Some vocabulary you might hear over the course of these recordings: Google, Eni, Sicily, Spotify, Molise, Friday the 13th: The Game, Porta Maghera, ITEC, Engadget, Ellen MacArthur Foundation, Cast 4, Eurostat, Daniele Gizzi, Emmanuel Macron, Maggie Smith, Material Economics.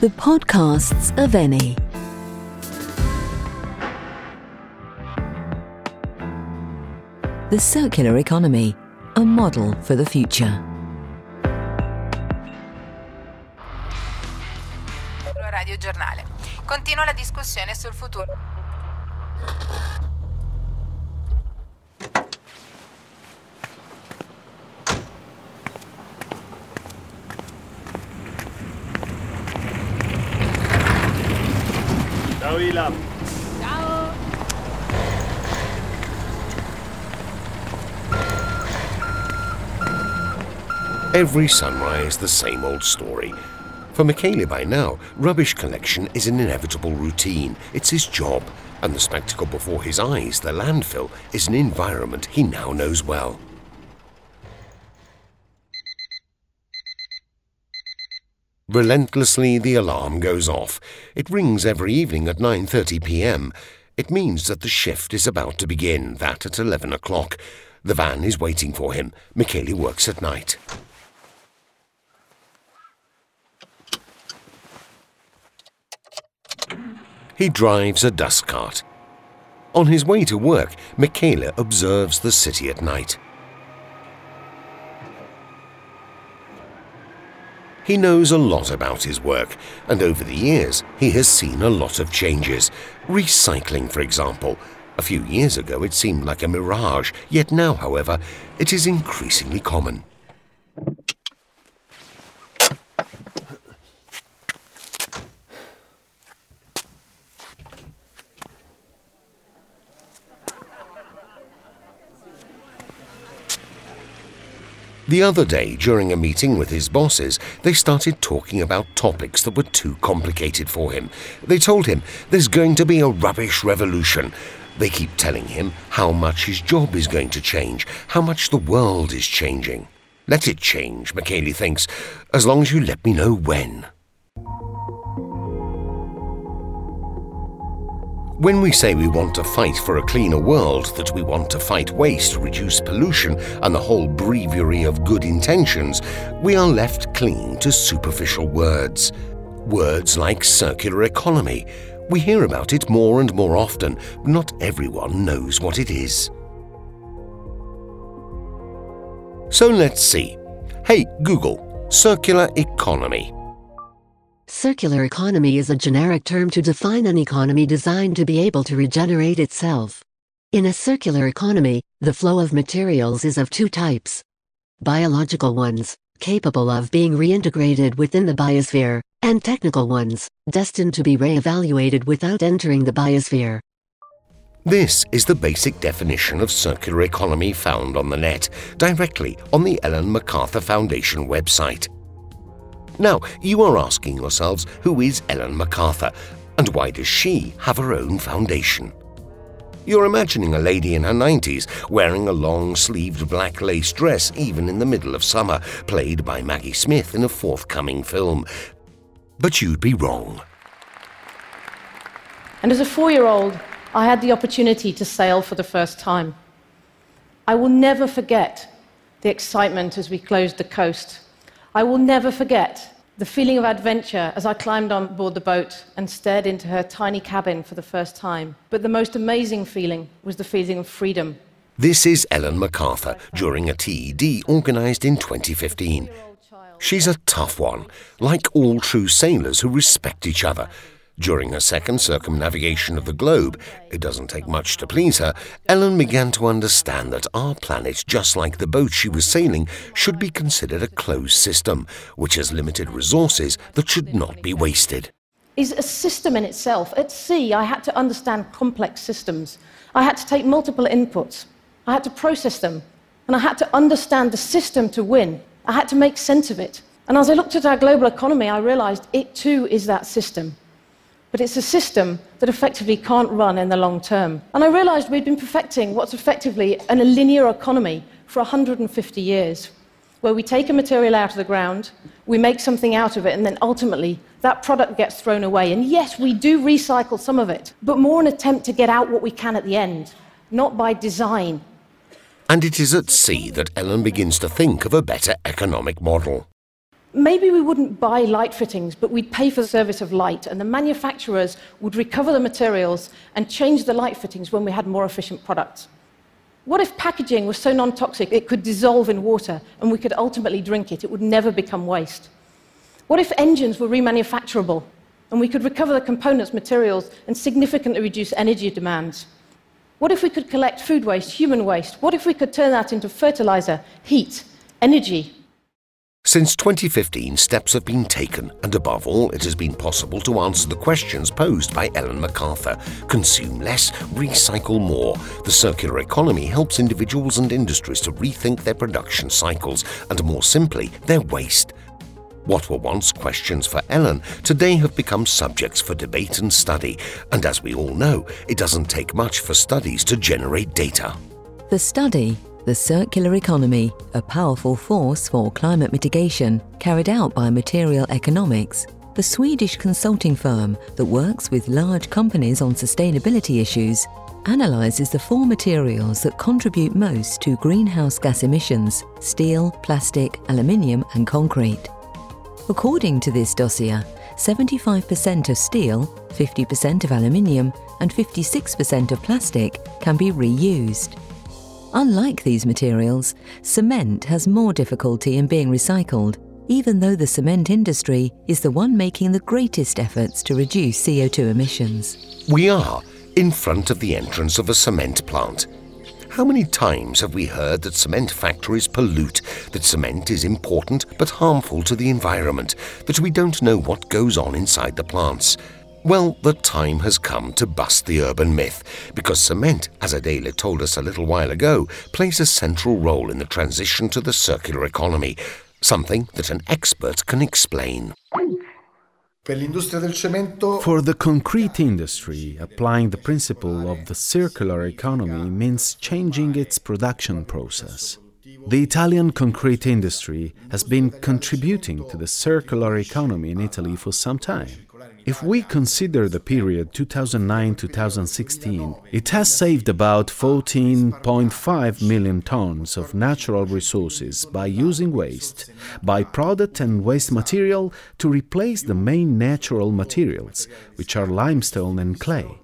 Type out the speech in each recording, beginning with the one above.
The podcasts of Eni. The circular economy, a model for the future. Radio Giornale. Continua la discussione sul futuro. Ciao Ila. Ciao. Every sunrise, the same old story. For Michele by now, rubbish collection is an inevitable routine. It's his job, and the spectacle before his eyes, the landfill, is an environment he now knows well. Relentlessly, the alarm goes off. It rings every evening at 9:30 p.m. It means that the shift is about to begin, that at 11 o'clock. The van is waiting for him. Michele works at night. He drives a dust cart. On his way to work, Michele observes the city at night. He knows a lot about his work, and over the years he has seen a lot of changes. Recycling, for example. A few years ago it seemed like a mirage, yet now, however, it is increasingly common. The other day, during a meeting with his bosses, they started talking about topics that were too complicated for him. They told him there's going to be a rubbish revolution. They keep telling him how much his job is going to change, how much the world is changing. Let it change, Michele thinks, as long as you let me know when. When we say we want to fight for a cleaner world, that we want to fight waste, reduce pollution, and the whole breviary of good intentions, we are left clinging to superficial words. Words like circular economy. We hear about it more and more often, but not everyone knows what it is. So let's see. Hey, Google, circular economy. Circular economy is a generic term to define an economy designed to be able to regenerate itself. In a circular economy, the flow of materials is of two types. Biological ones, capable of being reintegrated within the biosphere, and technical ones, destined to be re-evaluated without entering the biosphere. This is the basic definition of circular economy found on the net, directly on the Ellen MacArthur Foundation website. Now, you are asking yourselves, who is Ellen MacArthur, and why does she have her own foundation? You're imagining a lady in her 90s, wearing a long-sleeved black lace dress even in the middle of summer, played by Maggie Smith in a forthcoming film. But you'd be wrong. And as a 4-year-old, I had the opportunity to sail for the first time. I will never forget the excitement as we closed the coast. I will never forget the feeling of adventure as I climbed on board the boat and stared into her tiny cabin for the first time. But the most amazing feeling was the feeling of freedom. This is Ellen MacArthur during a TED organised in 2015. She's a tough one, like all true sailors who respect each other. During her second circumnavigation of the globe, it doesn't take much to please her, Ellen began to understand that our planet, just like the boat she was sailing, should be considered a closed system, which has limited resources that should not be wasted. Is a system in itself. At sea, I had to understand complex systems. I had to take multiple inputs. I had to process them. And I had to understand the system to win. I had to make sense of it. And as I looked at our global economy, I realized it too is that system. But it's a system that effectively can't run in the long term. And I realized we'd been perfecting what's effectively a linear economy for 150 years, where we take a material out of the ground, we make something out of it, and then ultimately that product gets thrown away. And yes, we do recycle some of it, but more an attempt to get out what we can at the end, not by design. And it is at sea that Ellen begins to think of a better economic model. Maybe we wouldn't buy light fittings, but we'd pay for the service of light, and the manufacturers would recover the materials and change the light fittings when we had more efficient products. What if packaging was so non-toxic it could dissolve in water and we could ultimately drink it? It would never become waste. What if engines were remanufacturable and we could recover the components, materials, and significantly reduce energy demands? What if we could collect food waste, human waste? What if we could turn that into fertilizer, heat, energy? Since 2015, steps have been taken, and above all, it has been possible to answer the questions posed by Ellen MacArthur. Consume less, recycle more. The circular economy helps individuals and industries to rethink their production cycles and, more simply, their waste. What were once questions for Ellen, today have become subjects for debate and study. And as we all know, it doesn't take much for studies to generate data. The study, The Circular Economy, a powerful force for climate mitigation, carried out by Material Economics, the Swedish consulting firm that works with large companies on sustainability issues, analyzes the four materials that contribute most to greenhouse gas emissions: steel, plastic, aluminium and concrete. According to this dossier, 75% of steel, 50% of aluminium and 56% of plastic can be reused. Unlike these materials, cement has more difficulty in being recycled, even though the cement industry is the one making the greatest efforts to reduce CO2 emissions. We are in front of the entrance of a cement plant. How many times have we heard that cement factories pollute, that cement is important but harmful to the environment, that we don't know what goes on inside the plants? Well, the time has come to bust the urban myth, because cement, as Adela told us a little while ago, plays a central role in the transition to the circular economy, something that an expert can explain. For the concrete industry, applying the principle of the circular economy means changing its production process. The Italian concrete industry has been contributing to the circular economy in Italy for some time. If we consider the period 2009-2016, it has saved about 14.5 million tons of natural resources by using waste, by-product and waste material to replace the main natural materials, which are limestone and clay.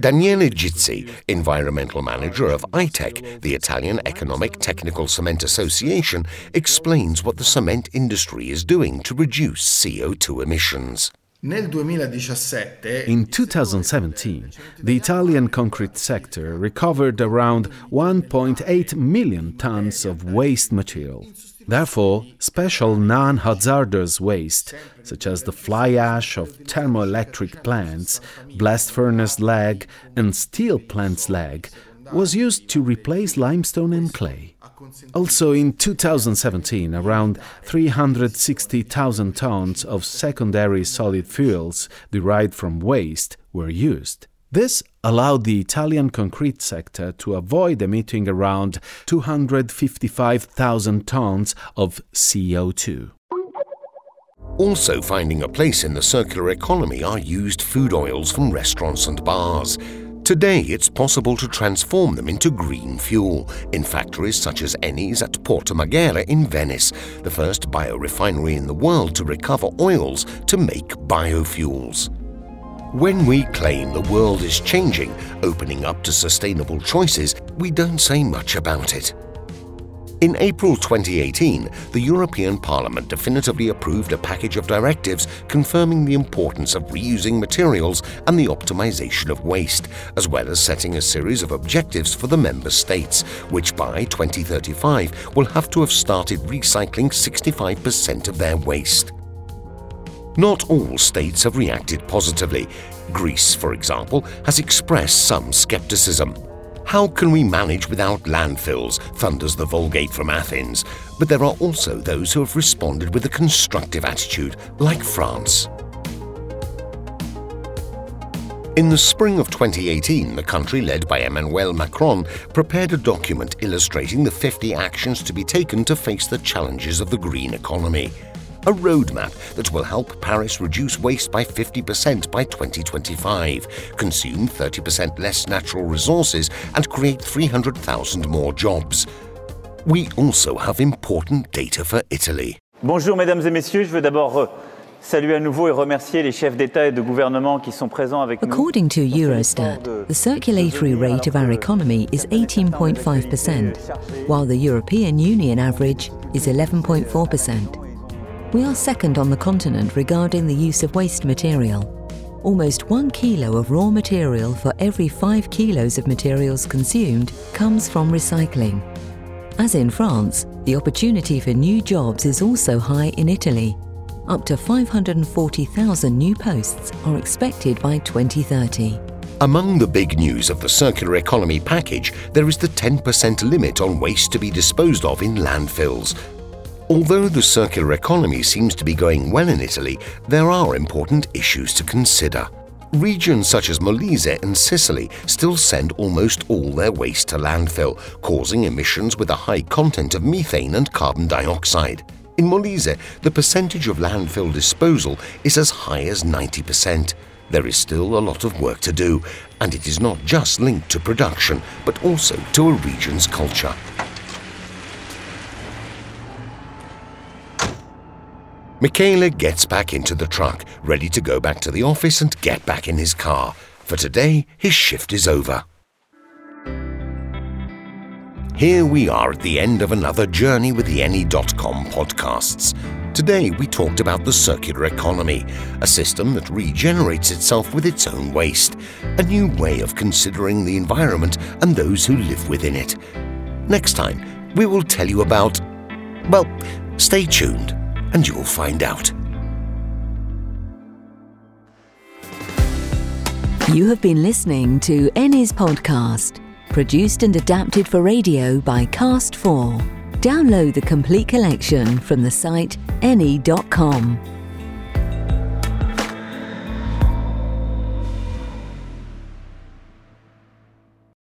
Daniele Gizzi, environmental manager of ITEC, the Italian Economic Technical Cement Association, explains what the cement industry is doing to reduce CO2 emissions. In 2017, the Italian concrete sector recovered around 1.8 million tons of waste material. Therefore, special non-hazardous waste, such as the fly ash of thermoelectric plants, blast furnace slag and steel plant slag, was used to replace limestone and clay. Also in 2017, around 360,000 tons of secondary solid fuels derived from waste were used. This allowed the Italian concrete sector to avoid emitting around 255,000 tons of CO2. Also finding a place in the circular economy are used food oils from restaurants and bars. Today, it's possible to transform them into green fuel in factories such as Eni's at Porta Maghera in Venice, the first biorefinery in the world to recover oils to make biofuels. When we claim the world is changing, opening up to sustainable choices, we don't say much about it. In April 2018, the European Parliament definitively approved a package of directives confirming the importance of reusing materials and the optimization of waste, as well as setting a series of objectives for the member states, which by 2035 will have to have started recycling 65% of their waste. Not all states have reacted positively. Greece, for example, has expressed some skepticism. How can we manage without landfills? Thunders the Vulgate from Athens. But there are also those who have responded with a constructive attitude, like France. In the spring of 2018, the country led by Emmanuel Macron prepared a document illustrating the 50 actions to be taken to face the challenges of the green economy. A roadmap that will help Paris reduce waste by 50% by 2025, consume 30% less natural resources and create 300,000 more jobs. We also have important data for Italy. Bonjour mesdames et messieurs, je veux d'abord saluer à nouveau et remercier les chefs d'État et de gouvernement qui sont présents avec nous. According to Eurostat, the circulatory rate of our economy is 18.5%, while the European Union average is 11.4%. We are second on the continent regarding the use of waste material. Almost 1 kilo of raw material for every 5 kilos of materials consumed comes from recycling. As in France, the opportunity for new jobs is also high in Italy. Up to 540,000 new posts are expected by 2030. Among the big news of the circular economy package, there is the 10% limit on waste to be disposed of in landfills. Although the circular economy seems to be going well in Italy, there are important issues to consider. Regions such as Molise and Sicily still send almost all their waste to landfill, causing emissions with a high content of methane and carbon dioxide. In Molise, the percentage of landfill disposal is as high as 90%. There is still a lot of work to do, and it is not just linked to production, but also to a region's culture. Michele gets back into the truck, ready to go back to the office and get back in his car. For today, his shift is over. Here we are at the end of another journey with the Eni.com podcasts. Today we talked about the circular economy, a system that regenerates itself with its own waste, a new way of considering the environment and those who live within it. Next time, we will tell you about... well, stay tuned. And you'll find out. You have been listening to Eni's podcast, produced and adapted for radio by Cast 4. Download the complete collection from the site eni.com.